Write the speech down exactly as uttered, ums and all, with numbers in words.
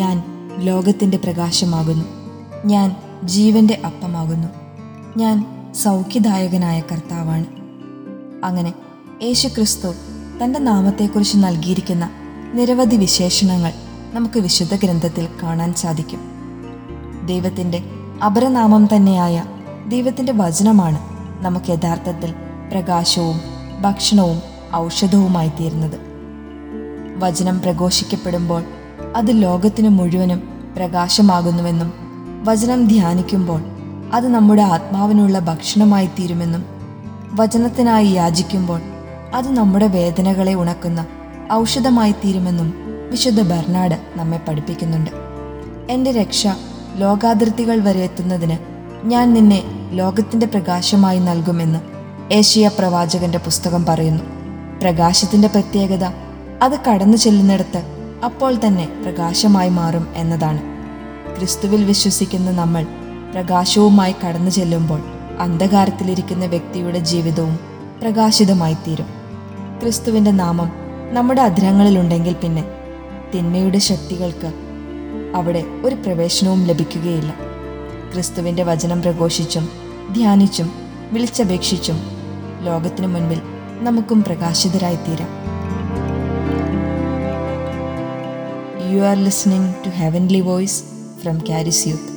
ഞാൻ ലോകത്തിൻ്റെ പ്രകാശമാകുന്നു. ഞാൻ ജീവൻ്റെ അപ്പമാകുന്നു. ഞാൻ സൗഖ്യദായകനായ കർത്താവാണ്. അങ്ങനെ യേശുക്രിസ്തു തൻ്റെ നാമത്തെക്കുറിച്ച് നൽകിയിരിക്കുന്ന നിരവധി വിശേഷണങ്ങൾ നമുക്ക് വിശുദ്ധ ഗ്രന്ഥത്തിൽ കാണാൻ സാധിക്കും. ദൈവത്തിൻ്റെ അപരനാമം തന്നെയായ ദൈവത്തിൻ്റെ വചനമാണ് നമുക്ക് യഥാർത്ഥത്തിൽ പ്രകാശവും ഭക്ഷണവും ഔഷധവുമായി തീരുന്നത്. വചനം പ്രഘോഷിക്കപ്പെടുമ്പോൾ അത് ലോകത്തിന് മുഴുവനും പ്രകാശമാകുന്നുവെന്നും വചനം ധ്യാനിക്കുമ്പോൾ അത് നമ്മുടെ ആത്മാവിനുള്ള ഭക്ഷണമായി തീരുമെന്നും വചനത്തിനായി യാചിക്കുമ്പോൾ അത് നമ്മുടെ വേദനകളെ ഉണക്കുന്ന ഔഷധമായി തീരുമെന്നും വിശുദ്ധ ബർനാഡ് നമ്മെ പഠിപ്പിക്കുന്നുണ്ട്. എൻ്റെ രക്ഷ ലോകാതിർത്തികൾ വരെ എത്തുന്നതിന് ഞാൻ നിന്നെ ലോകത്തിൻ്റെ പ്രകാശമായി നൽകുമെന്ന് ഏശയ്യാ പ്രവാചകൻ്റെ പുസ്തകം പറയുന്നു. പ്രകാശത്തിൻ്റെ പ്രത്യേകത അത് കടന്നു ചെല്ലുന്നിടത്ത് അപ്പോൾ തന്നെ പ്രകാശമായി മാറും എന്നതാണ്. ക്രിസ്തുവിൽ വിശ്വസിക്കുന്ന നമ്മൾ പ്രകാശവുമായി കടന്നു ചെല്ലുമ്പോൾ അന്ധകാരത്തിലിരിക്കുന്ന വ്യക്തിയുടെ ജീവിതവും പ്രകാശിതമായി തീരും. ക്രിസ്തുവിൻ്റെ നാമം നമ്മുടെ അധരങ്ങളിലുണ്ടെങ്കിൽ പിന്നെ തിന്മയുടെ ശക്തികൾക്ക് അവിടെ ഒരു പ്രവേശനവും ലഭിക്കുകയില്ല. ക്രിസ്തുവിൻ്റെ വചനം പ്രഘോഷിച്ചും ധ്യാനിച്ചും വിളിച്ചപേക്ഷിച്ചും ലോകത്തിനു മുൻപിൽ നമുക്കും പ്രകാശിതരായി തീരാം. You are listening to heavenly voice from Charis youth.